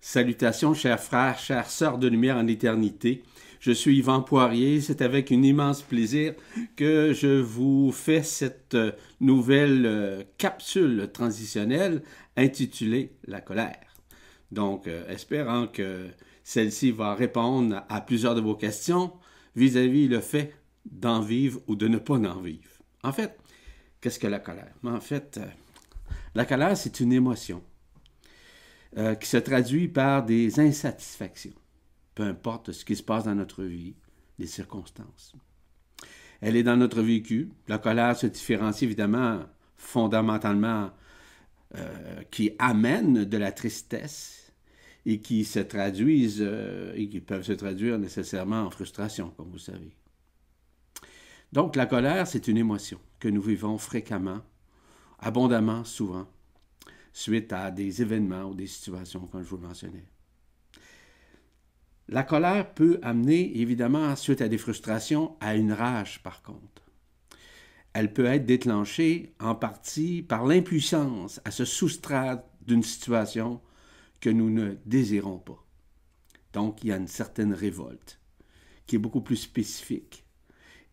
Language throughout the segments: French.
Salutations, chers frères, chères sœurs de lumière en éternité. Je suis Yvan Poirier. C'est avec un immense plaisir que je vous fais cette nouvelle capsule transitionnelle intitulée « La colère ». Donc, espérant que celle-ci va répondre à plusieurs de vos questions vis-à-vis le fait d'en vivre ou de ne pas en vivre. En fait, qu'est-ce que la colère? En fait, la colère, c'est une émotion qui se traduit par des insatisfactions, peu importe ce qui se passe dans notre vie, les circonstances. Elle est dans notre vécu. La colère se différencie évidemment fondamentalement, qui amène de la tristesse et qui se traduisent et qui peuvent se traduire nécessairement en frustration, comme vous savez. Donc, la colère, c'est une émotion que nous vivons fréquemment, abondamment, souvent, suite à des événements ou des situations, comme je vous le mentionnais. La colère peut amener, évidemment, suite à des frustrations, à une rage, par contre. Elle peut être déclenchée en partie par l'impuissance à se soustraire d'une situation que nous ne désirons pas. Donc, il y a une certaine révolte qui est beaucoup plus spécifique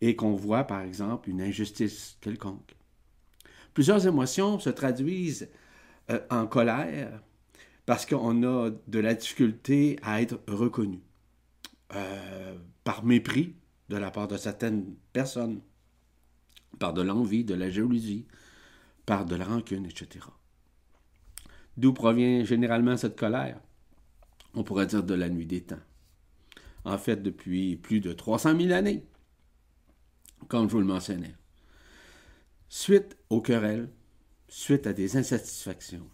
et qu'on voit, par exemple, une injustice quelconque. Plusieurs émotions se traduisent en colère parce qu'on a de la difficulté à être reconnu par mépris de la part de certaines personnes, par de l'envie, de la jalousie, par de la rancune, etc. D'où provient généralement cette colère? On pourrait dire de la nuit des temps. En fait, depuis plus de 300 000 années, comme je vous le mentionnais. Suite aux querelles, suite à des insatisfactions,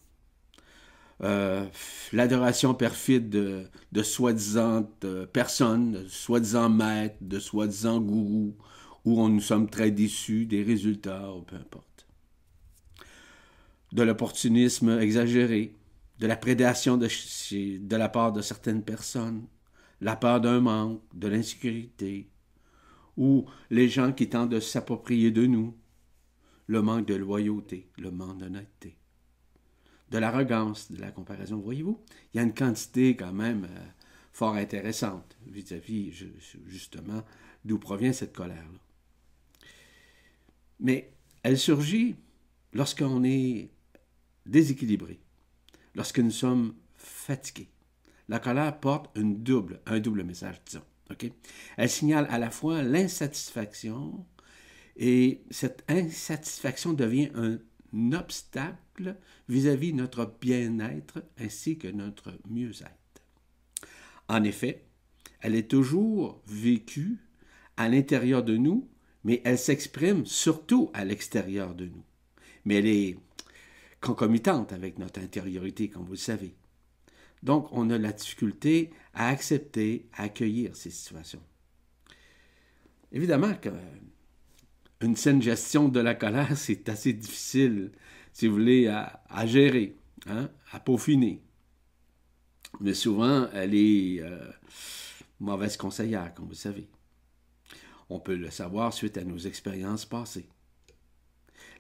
l'adoration perfide de soi-disant personnes, de soi-disant maîtres, de soi-disant gourous, où nous sommes très déçus des résultats, ou peu importe. De l'opportunisme exagéré, de la prédation de la part de certaines personnes, la peur d'un manque, de l'insécurité, ou les gens qui tentent de s'approprier de nous, le manque de loyauté, le manque d'honnêteté, de l'arrogance, de la comparaison, voyez-vous? Il y a une quantité quand même fort intéressante vis-à-vis, justement, d'où provient cette colère-là. Mais elle surgit lorsqu'on est déséquilibré, lorsque nous sommes fatigués. La colère porte un double message, disons. Okay? Elle signale à la fois l'insatisfaction, et cette insatisfaction devient un obstacle vis-à-vis notre bien-être ainsi que notre mieux-être. En effet, elle est toujours vécue à l'intérieur de nous, mais elle s'exprime surtout à l'extérieur de nous. Mais elle est concomitante avec notre intériorité, comme vous le savez. Donc, on a la difficulté à accepter, à accueillir ces situations. Évidemment qu'une saine gestion de la colère, c'est assez difficile, si vous voulez, à gérer, hein, à peaufiner. Mais souvent, elle est mauvaise conseillère, comme vous savez. On peut le savoir suite à nos expériences passées.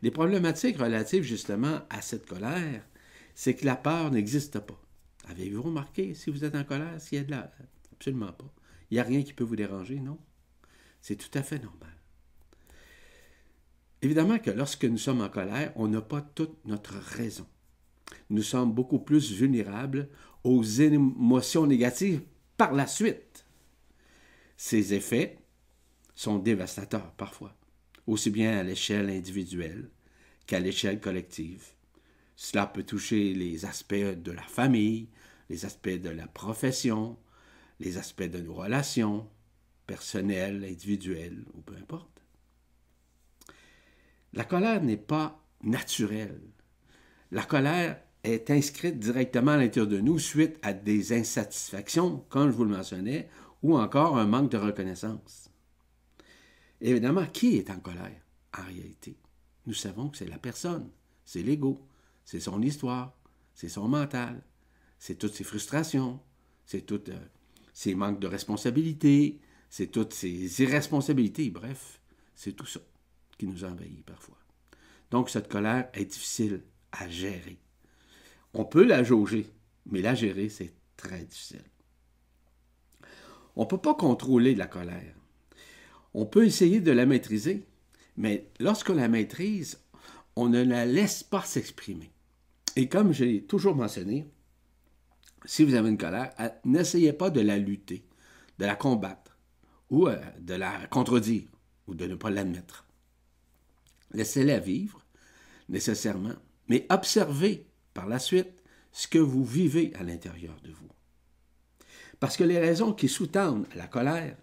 Les problématiques relatives justement à cette colère, c'est que la peur n'existe pas. Avez-vous remarqué, si vous êtes en colère, s'il y a de la... Absolument pas. Il n'y a rien qui peut vous déranger, non? C'est tout à fait normal. Évidemment que lorsque nous sommes en colère, on n'a pas toute notre raison. Nous sommes beaucoup plus vulnérables aux émotions négatives par la suite. Ces effets sont dévastateurs parfois, aussi bien à l'échelle individuelle qu'à l'échelle collective. Cela peut toucher les aspects de la famille, les aspects de la profession, les aspects de nos relations personnelles, individuelles, ou peu importe. La colère n'est pas naturelle. La colère est inscrite directement à l'intérieur de nous suite à des insatisfactions, comme je vous le mentionnais, ou encore un manque de reconnaissance. Évidemment, qui est en colère? En réalité, nous savons que c'est la personne, c'est l'ego. C'est son histoire, c'est son mental, c'est toutes ses frustrations, c'est tous ses manques de responsabilité, c'est toutes ses irresponsabilités, bref, c'est tout ça qui nous envahit parfois. Donc, cette colère est difficile à gérer. On peut la jauger, mais la gérer, c'est très difficile. On ne peut pas contrôler la colère. On peut essayer de la maîtriser, mais lorsqu'on la maîtrise, on ne la laisse pas s'exprimer. Et comme j'ai toujours mentionné, si vous avez une colère, n'essayez pas de la lutter, de la combattre, ou de la contredire, ou de ne pas l'admettre. Laissez-la vivre, nécessairement, mais observez par la suite ce que vous vivez à l'intérieur de vous. Parce que les raisons qui sous-tendent la colère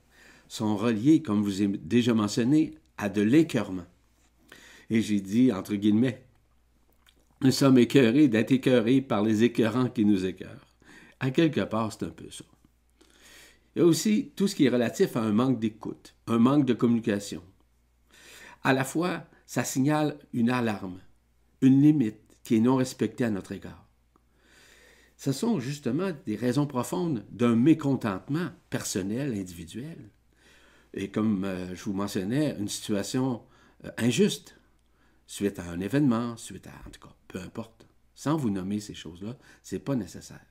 sont reliées, comme vous avez déjà mentionné, à de l'écœurement. Et j'ai dit, entre guillemets, nous sommes écœurés d'être écœurés par les écœurants qui nous écœurent. À quelque part, c'est un peu ça. Il y a aussi tout ce qui est relatif à un manque d'écoute, un manque de communication. À la fois, ça signale une alarme, une limite qui est non respectée à notre égard. Ce sont justement des raisons profondes d'un mécontentement personnel, individuel. Et comme je vous mentionnais, une situation injuste, suite à un événement, suite à, en tout cas, peu importe. Sans vous nommer ces choses-là, ce n'est pas nécessaire.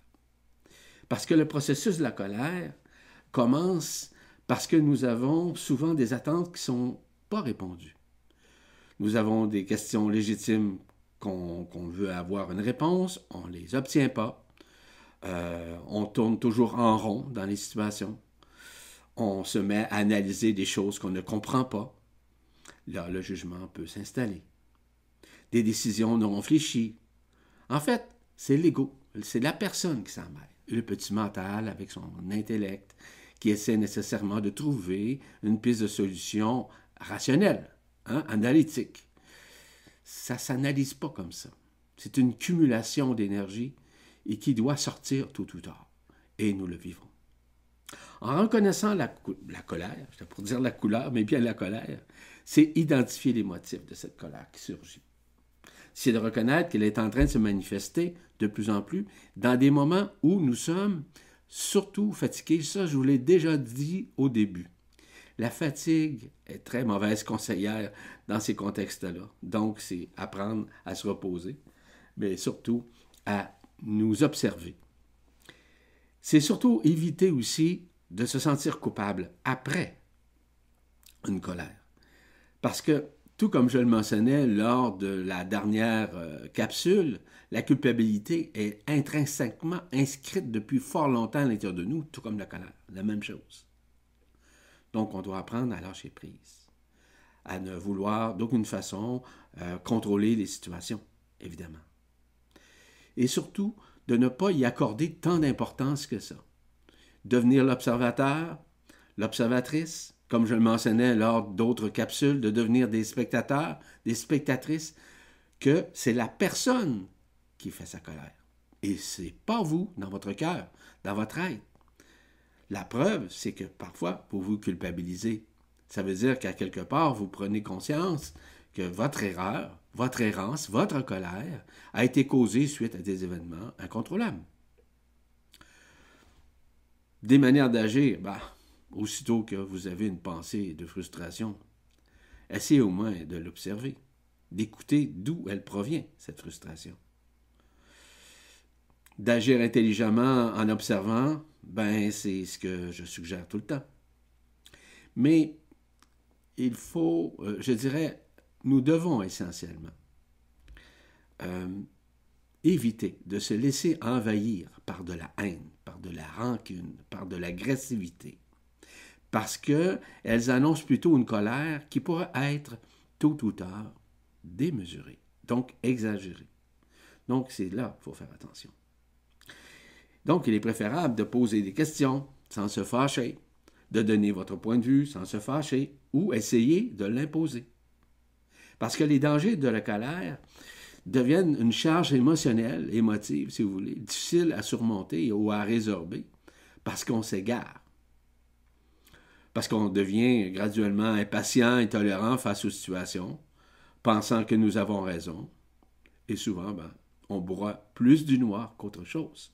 Parce que le processus de la colère commence parce que nous avons souvent des attentes qui ne sont pas répondues. Nous avons des questions légitimes qu'on veut avoir une réponse, on ne les obtient pas. On tourne toujours en rond dans les situations. On se met à analyser des choses qu'on ne comprend pas. Là, le jugement peut s'installer. Des décisions non réfléchies. En fait, c'est l'ego, c'est la personne qui s'en mêle. Le petit mental avec son intellect qui essaie nécessairement de trouver une piste de solution rationnelle, hein, analytique. Ça ne s'analyse pas comme ça. C'est une cumulation d'énergie et qui doit sortir tôt ou tard. Et nous le vivons. En reconnaissant la colère, je pour dire la couleur, mais bien la colère, c'est identifier les motifs de cette colère qui surgit. C'est de reconnaître qu'elle est en train de se manifester de plus en plus dans des moments où nous sommes surtout fatigués. Ça, je vous l'ai déjà dit au début. La fatigue est très mauvaise conseillère dans ces contextes-là. Donc, c'est apprendre à se reposer, mais surtout à nous observer. C'est surtout éviter aussi de se sentir coupable après une colère. Parce que, tout comme je le mentionnais lors de la dernière capsule, la culpabilité est intrinsèquement inscrite depuis fort longtemps à l'intérieur de nous, tout comme la colère, la même chose. Donc, on doit apprendre à lâcher prise, à ne vouloir d'aucune façon contrôler les situations, évidemment. Et surtout, de ne pas y accorder tant d'importance que ça. Devenir l'observateur, l'observatrice, comme je le mentionnais lors d'autres capsules, de devenir des spectateurs, des spectatrices, que c'est la personne qui fait sa colère. Et c'est pas vous, dans votre cœur, dans votre être. La preuve, c'est que parfois, vous vous culpabilisez. Ça veut dire qu'à quelque part, vous prenez conscience que votre erreur, votre errance, votre colère a été causée suite à des événements incontrôlables. Des manières d'agir, aussitôt que vous avez une pensée de frustration, essayez au moins de l'observer, d'écouter d'où elle provient, cette frustration. D'agir intelligemment en observant, c'est ce que je suggère tout le temps. Mais il faut, je dirais, nous devons essentiellement éviter de se laisser envahir par de la haine, par de la rancune, par de l'agressivité, parce qu'elles annoncent plutôt une colère qui pourrait être, tôt ou tard, démesurée, donc exagérée. Donc, c'est là qu'il faut faire attention. Donc, il est préférable de poser des questions sans se fâcher, de donner votre point de vue sans se fâcher ou essayer de l'imposer. Parce que les dangers de la colère deviennent une charge émotionnelle, émotive, si vous voulez, difficile à surmonter ou à résorber parce qu'on s'égare. Parce qu'on devient graduellement impatient, intolérant face aux situations, pensant que nous avons raison. Et souvent, on broie plus du noir qu'autre chose.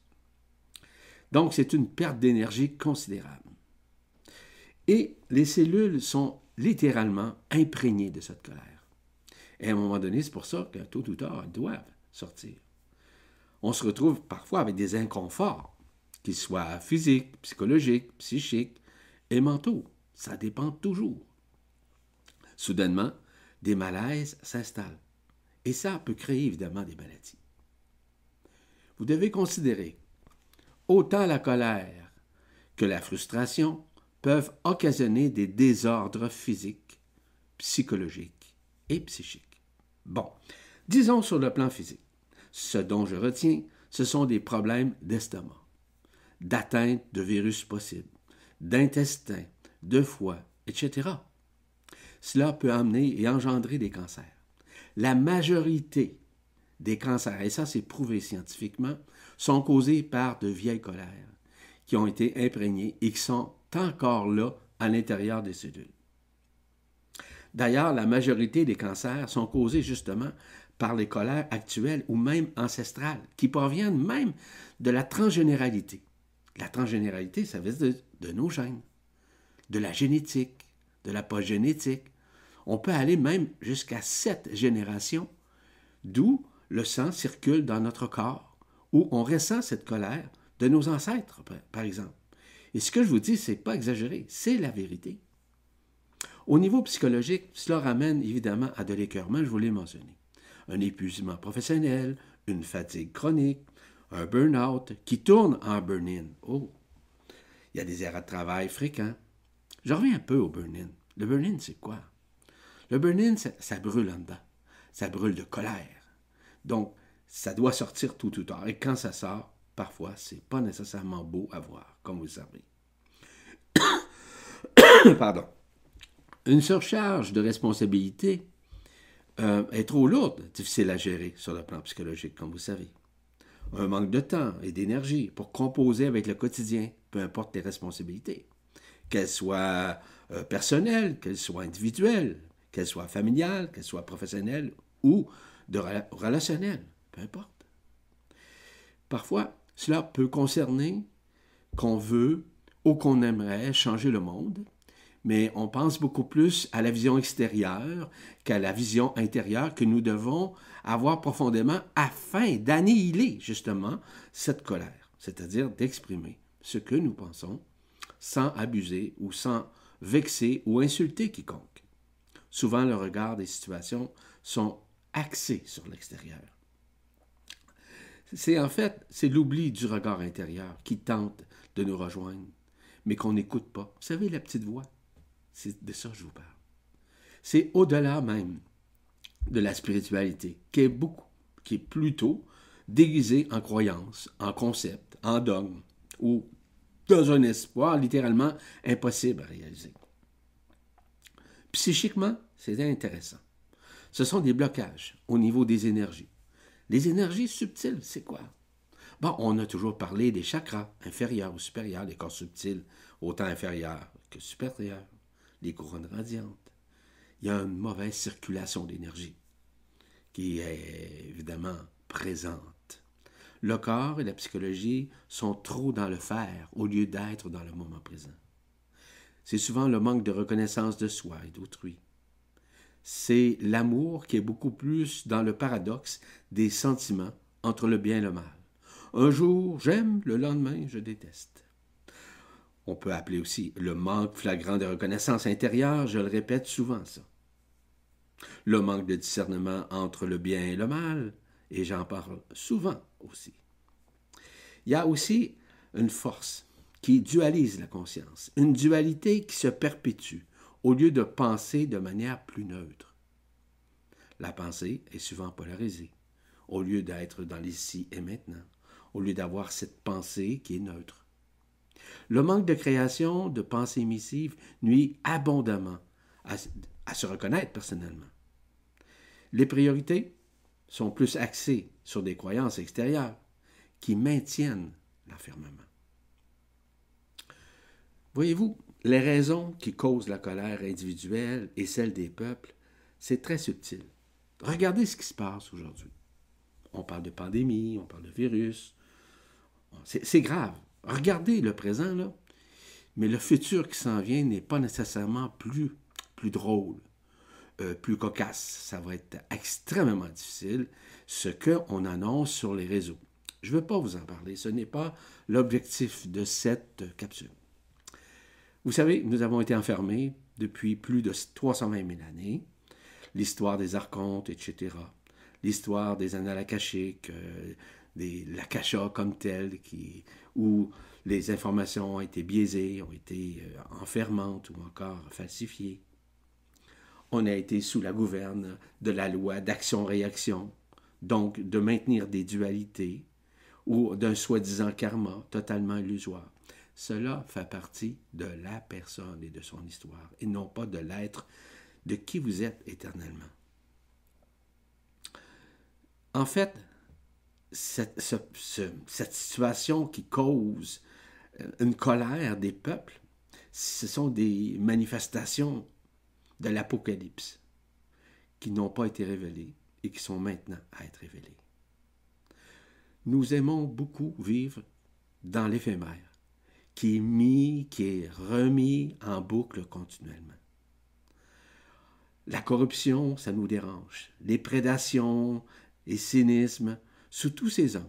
Donc, c'est une perte d'énergie considérable. Et les cellules sont littéralement imprégnées de cette colère. Et à un moment donné, c'est pour ça que tôt ou tard, elles doivent sortir. On se retrouve parfois avec des inconforts qu'ils soient physiques, psychologiques, psychiques et mentaux. Ça dépend toujours. Soudainement, des malaises s'installent. Et ça peut créer évidemment des maladies. Vous devez considérer autant la colère que la frustration peuvent occasionner des désordres physiques, psychologiques et psychiques. Bon, disons sur le plan physique. Ce dont je retiens, ce sont des problèmes d'estomac, d'atteinte de virus possibles, d'intestin, de foie, etc. Cela peut amener et engendrer des cancers. La majorité des cancers, et ça c'est prouvé scientifiquement, sont causés par de vieilles colères qui ont été imprégnées et qui sont encore là à l'intérieur des cellules. D'ailleurs, la majorité des cancers sont causés justement par les colères actuelles ou même ancestrales, qui proviennent même de la transgénéralité. La transgénéralité, ça veut dire de nos gènes, de la génétique, de la postgénétique. On peut aller même jusqu'à 7 générations, d'où le sang circule dans notre corps, où on ressent cette colère de nos ancêtres, par exemple. Et ce que je vous dis, ce n'est pas exagéré, c'est la vérité. Au niveau psychologique, cela ramène évidemment à de l'écœurement, je vous l'ai mentionné. Un épuisement professionnel, une fatigue chronique, un burn-out qui tourne en burn-in. Oh! Il y a des erreurs de travail fréquents. Je reviens un peu au burn-in. Le burn-in, c'est quoi? Le burn-in, ça brûle en dedans. Ça brûle de colère. Donc, ça doit sortir tôt ou tard. Et quand ça sort, parfois, c'est pas nécessairement beau à voir, comme vous le savez. Pardon. Une surcharge de responsabilité est trop lourde, difficile à gérer sur le plan psychologique, comme vous savez. Un manque de temps et d'énergie pour composer avec le quotidien, peu importe les responsabilités, qu'elles soient personnelles, qu'elles soient individuelles, qu'elles soient familiales, qu'elles soient professionnelles ou relationnelles, peu importe. Parfois, cela peut concerner qu'on veut ou qu'on aimerait changer le monde, mais on pense beaucoup plus à la vision extérieure qu'à la vision intérieure que nous devons avoir profondément afin d'annihiler justement cette colère, c'est-à-dire d'exprimer ce que nous pensons sans abuser ou sans vexer ou insulter quiconque. Souvent, le regard des situations sont axés sur l'extérieur. C'est en fait, c'est l'oubli du regard intérieur qui tente de nous rejoindre, mais qu'on n'écoute pas. Vous savez, la petite voix, c'est de ça que je vous parle. C'est au-delà même de la spiritualité, qui est plutôt déguisée en croyances, en concepts, en dogmes, ou dans un espoir littéralement impossible à réaliser. Psychiquement, c'est intéressant. Ce sont des blocages au niveau des énergies. Les énergies subtiles, c'est quoi? Bon, on a toujours parlé des chakras, inférieurs ou supérieurs, les corps subtils, autant inférieurs que supérieurs, les couronnes radiantes. Il y a une mauvaise circulation d'énergie qui est évidemment présente. Le corps et la psychologie sont trop dans le faire au lieu d'être dans le moment présent. C'est souvent le manque de reconnaissance de soi et d'autrui. C'est l'amour qui est beaucoup plus dans le paradoxe des sentiments entre le bien et le mal. Un jour, j'aime, le lendemain, je déteste. On peut appeler aussi le manque flagrant de reconnaissance intérieure, je le répète souvent ça. Le manque de discernement entre le bien et le mal, et j'en parle souvent aussi. Il y a aussi une force qui dualise la conscience, une dualité qui se perpétue, au lieu de penser de manière plus neutre. La pensée est souvent polarisée, au lieu d'être dans l'ici et maintenant, au lieu d'avoir cette pensée qui est neutre. Le manque de création de pensée missive nuit abondamment à se reconnaître personnellement. Les priorités sont plus axées sur des croyances extérieures qui maintiennent l'enfermement. Voyez-vous, les raisons qui causent la colère individuelle et celle des peuples, c'est très subtil. Regardez ce qui se passe aujourd'hui. On parle de pandémie, on parle de virus. C'est grave. Regardez le présent, là. Mais le futur qui s'en vient n'est pas nécessairement plus drôle, plus cocasse. Ça va être extrêmement difficile, ce qu'on annonce sur les réseaux. Je ne veux pas vous en parler, ce n'est pas l'objectif de cette capsule. Vous savez, nous avons été enfermés depuis plus de 320 000 années. L'histoire des archontes, etc. L'histoire des annales akashiques, des l'akasha comme tel, où les informations ont été biaisées, ont été enfermantes ou encore falsifiées. On a été sous la gouverne de la loi d'action-réaction, donc de maintenir des dualités ou d'un soi-disant karma totalement illusoire. Cela fait partie de la personne et de son histoire, et non pas de l'être de qui vous êtes éternellement. En fait, cette situation qui cause une colère des peuples, ce sont des manifestations de l'Apocalypse qui n'ont pas été révélées et qui sont maintenant à être révélées. Nous aimons beaucoup vivre dans l'éphémère, qui est mis, qui est remis en boucle continuellement. La corruption, ça nous dérange. Les prédations, les cynismes, sous tous ces angles.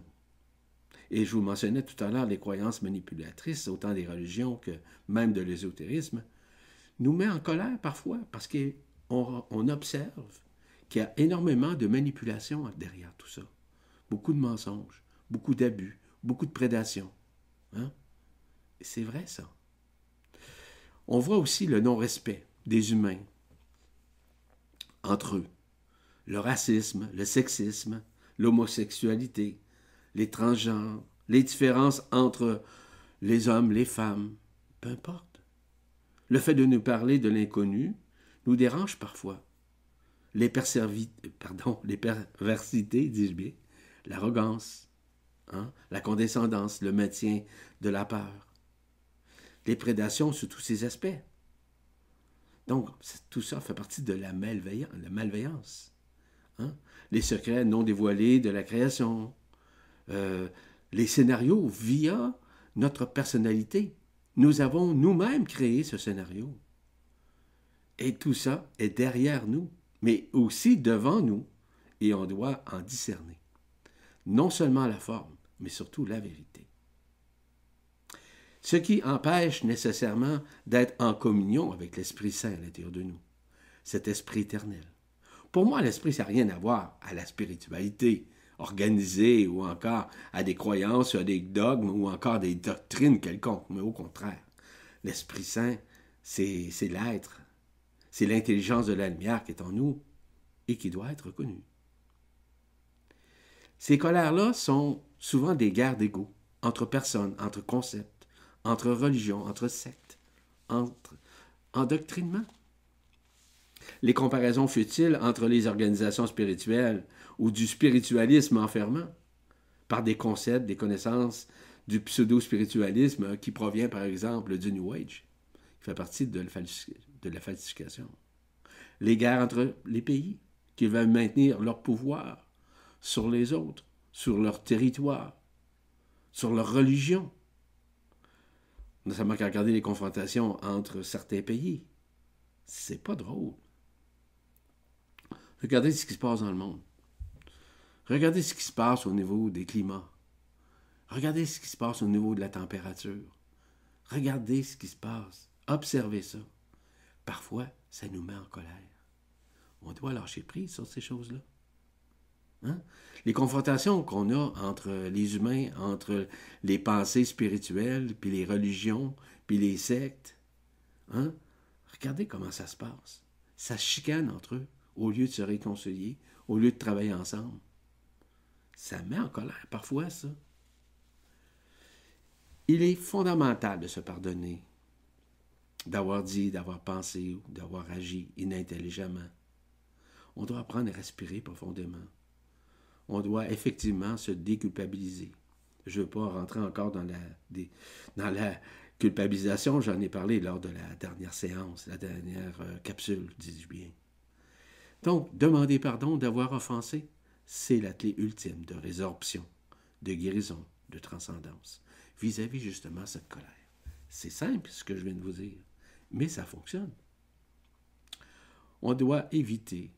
Et je vous mentionnais tout à l'heure les croyances manipulatrices, autant des religions que même de l'ésotérisme, nous met en colère parfois parce qu'on observe qu'il y a énormément de manipulation derrière tout ça. Beaucoup de mensonges, beaucoup d'abus, beaucoup de prédations. Hein? C'est vrai, ça. On voit aussi le non-respect des humains entre eux. Le racisme, le sexisme, l'homosexualité, les transgenres, les différences entre les hommes, les femmes, peu importe. Le fait de nous parler de l'inconnu nous dérange parfois. Les perversités, dis-je bien, l'arrogance, hein, la condescendance, le maintien de la peur, les prédations sous tous ces aspects. Donc, tout ça fait partie de la malveillance. Hein? Les secrets non dévoilés de la création, les scénarios via notre personnalité. Nous avons nous-mêmes créé ce scénario. Et tout ça est derrière nous, mais aussi devant nous, et on doit en discerner. Non seulement la forme, mais surtout la vérité. Ce qui empêche nécessairement d'être en communion avec l'Esprit Saint à l'intérieur de nous, cet Esprit éternel. Pour moi, l'esprit, ça n'a rien à voir à la spiritualité organisée ou encore à des croyances, à des dogmes ou encore des doctrines quelconques, mais au contraire. L'Esprit Saint, c'est l'être, c'est l'intelligence de la lumière qui est en nous et qui doit être reconnue. Ces colères-là sont souvent des guerres d'ego, entre personnes, entre concepts, entre religions, entre sectes, entre endoctrinement. Les comparaisons futiles entre les organisations spirituelles ou du spiritualisme enfermant par des concepts, des connaissances du pseudo-spiritualisme qui provient par exemple du New Age, qui fait partie de la falsification. Les guerres entre les pays qui veulent maintenir leur pouvoir sur les autres, sur leur territoire, sur leur religion. On n'a seulement qu'à regarder les confrontations entre certains pays. C'est pas drôle. Regardez ce qui se passe dans le monde. Regardez ce qui se passe au niveau des climats. Regardez ce qui se passe au niveau de la température. Regardez ce qui se passe. Observez ça. Parfois, ça nous met en colère. On doit lâcher prise sur ces choses-là. Hein? Les confrontations qu'on a entre les humains, entre les pensées spirituelles, puis les religions, puis les sectes, hein? Regardez comment ça se passe. Ça se chicane entre eux. Au lieu de se réconcilier, au lieu de travailler ensemble. Ça met en colère parfois, ça. Il est fondamental de se pardonner, d'avoir dit, d'avoir pensé ou d'avoir agi inintelligemment. On doit apprendre à respirer profondément. On doit effectivement se déculpabiliser. Je ne veux pas rentrer encore dans la culpabilisation, j'en ai parlé lors de la dernière séance, la dernière capsule, dis-je bien. Donc, demander pardon d'avoir offensé, c'est la clé ultime de résorption, de guérison, de transcendance, vis-à-vis justement cette colère. C'est simple ce que je viens de vous dire, mais ça fonctionne. On doit éviter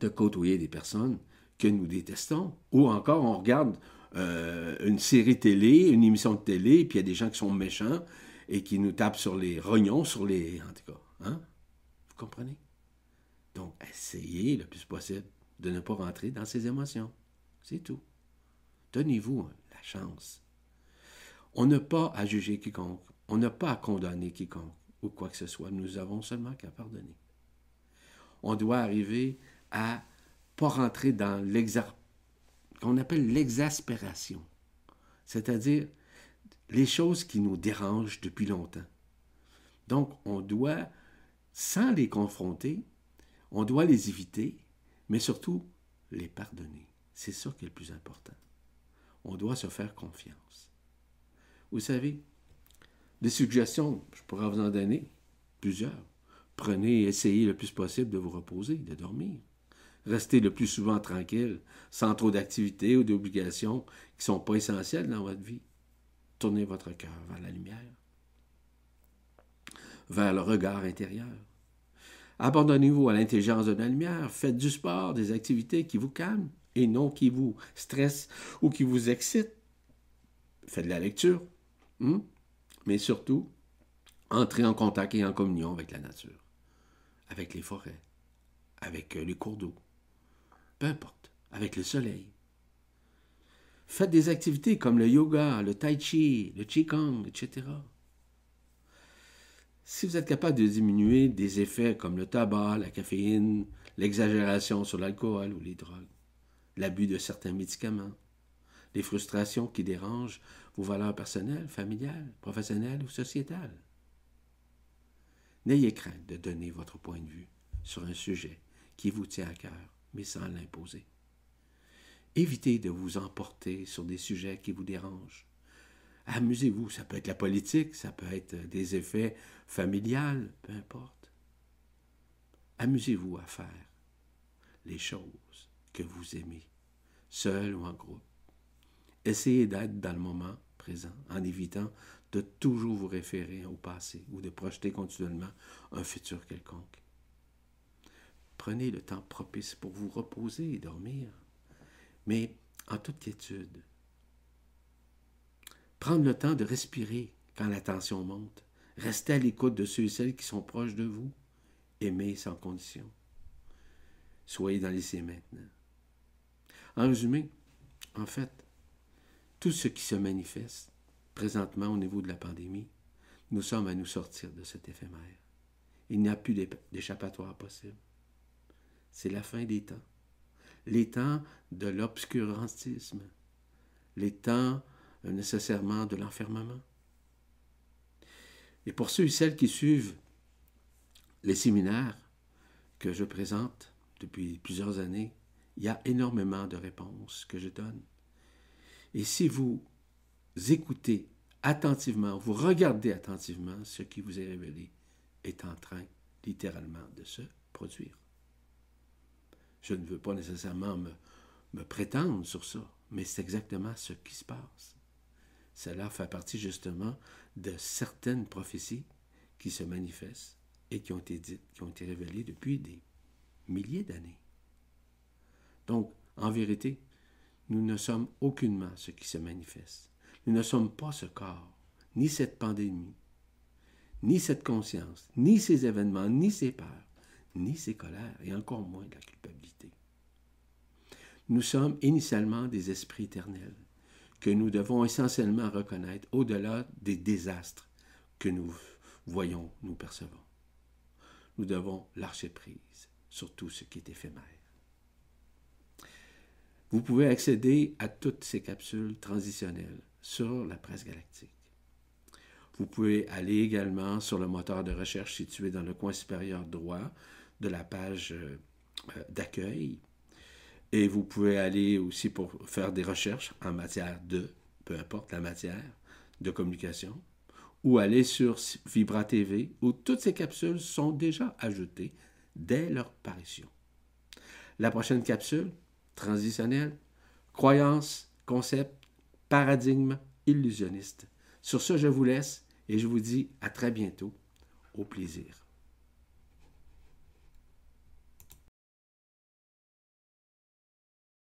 de côtoyer des personnes que nous détestons, ou encore on regarde une série télé, une émission de télé, et puis il y a des gens qui sont méchants et qui nous tapent sur les rognons, sur les... En tout cas, hein? Vous comprenez? Donc, essayez le plus possible de ne pas rentrer dans ces émotions. C'est tout. Donnez-vous la chance. On n'a pas à juger quiconque. On n'a pas à condamner quiconque ou quoi que ce soit. Nous avons seulement qu'à pardonner. On doit arriver à pas rentrer dans qu'on appelle l'exaspération, c'est-à-dire les choses qui nous dérangent depuis longtemps. Donc, on doit, sans les confronter, on doit les éviter, mais surtout les pardonner. C'est ça qui est le plus important. On doit se faire confiance. Vous savez, des suggestions, je pourrais vous en donner plusieurs. Prenez, essayez le plus possible de vous reposer, de dormir. Restez le plus souvent tranquille, sans trop d'activités ou d'obligations qui ne sont pas essentielles dans votre vie. Tournez votre cœur vers la lumière, vers le regard intérieur. Abandonnez-vous à l'intelligence de la lumière. Faites du sport, des activités qui vous calment et non qui vous stressent ou qui vous excitent. Faites de la lecture, mais surtout, entrez en contact et en communion avec la nature, avec les forêts, avec les cours d'eau, peu importe, avec le soleil. Faites des activités comme le yoga, le tai chi, le qigong, etc. Si vous êtes capable de diminuer des effets comme le tabac, la caféine, l'exagération sur l'alcool ou les drogues, l'abus de certains médicaments, les frustrations qui dérangent vos valeurs personnelles, familiales, professionnelles ou sociétales. N'ayez crainte de donner votre point de vue sur un sujet qui vous tient à cœur, mais sans l'imposer. Évitez de vous emporter sur des sujets qui vous dérangent. Amusez-vous, ça peut être la politique, ça peut être des effets familiales, peu importe. Amusez-vous à faire les choses que vous aimez, seul ou en groupe. Essayez d'être dans le moment présent, en évitant de toujours vous référer au passé ou de projeter continuellement un futur quelconque. Prenez le temps propice pour vous reposer et dormir, mais en toute quiétude. Prendre le temps de respirer quand la tension monte. Restez à l'écoute de ceux et celles qui sont proches de vous. Aimez sans condition. Soyez dans l'essai maintenant. En résumé, en fait, tout ce qui se manifeste présentement au niveau de la pandémie, nous sommes à nous sortir de cet éphémère. Il n'y a plus d'échappatoire possible. C'est la fin des temps. Les temps de l'obscurantisme. Les temps nécessairement de l'enfermement. Et pour ceux et celles qui suivent les séminaires que je présente depuis plusieurs années, il y a énormément de réponses que je donne. Et si vous écoutez attentivement, vous regardez attentivement, ce qui vous est révélé est en train littéralement de se produire. Je ne veux pas nécessairement me prétendre sur ça, mais c'est exactement ce qui se passe. Cela fait partie justement de certaines prophéties qui se manifestent et qui ont été dites, qui ont été révélées depuis des milliers d'années. Donc, en vérité, nous ne sommes aucunement ce qui se manifeste. Nous ne sommes pas ce corps, ni cette pandémie, ni cette conscience, ni ces événements, ni ces peurs, ni ces colères, et encore moins de la culpabilité. Nous sommes initialement des esprits éternels, que nous devons essentiellement reconnaître au-delà des désastres que nous voyons, nous percevons. Nous devons lâcher prise sur tout ce qui est éphémère. Vous pouvez accéder à toutes ces capsules transitionnelles sur la presse galactique. Vous pouvez aller également sur le moteur de recherche situé dans le coin supérieur droit de la page d'accueil. Et vous pouvez aller aussi pour faire des recherches en matière de, peu importe la matière, de communication, ou aller sur Vibra TV, où toutes ces capsules sont déjà ajoutées dès leur parution. La prochaine capsule, transitionnelle, croyances, concepts, paradigmes illusionnistes. Sur ce, je vous laisse et je vous dis à très bientôt. Au plaisir.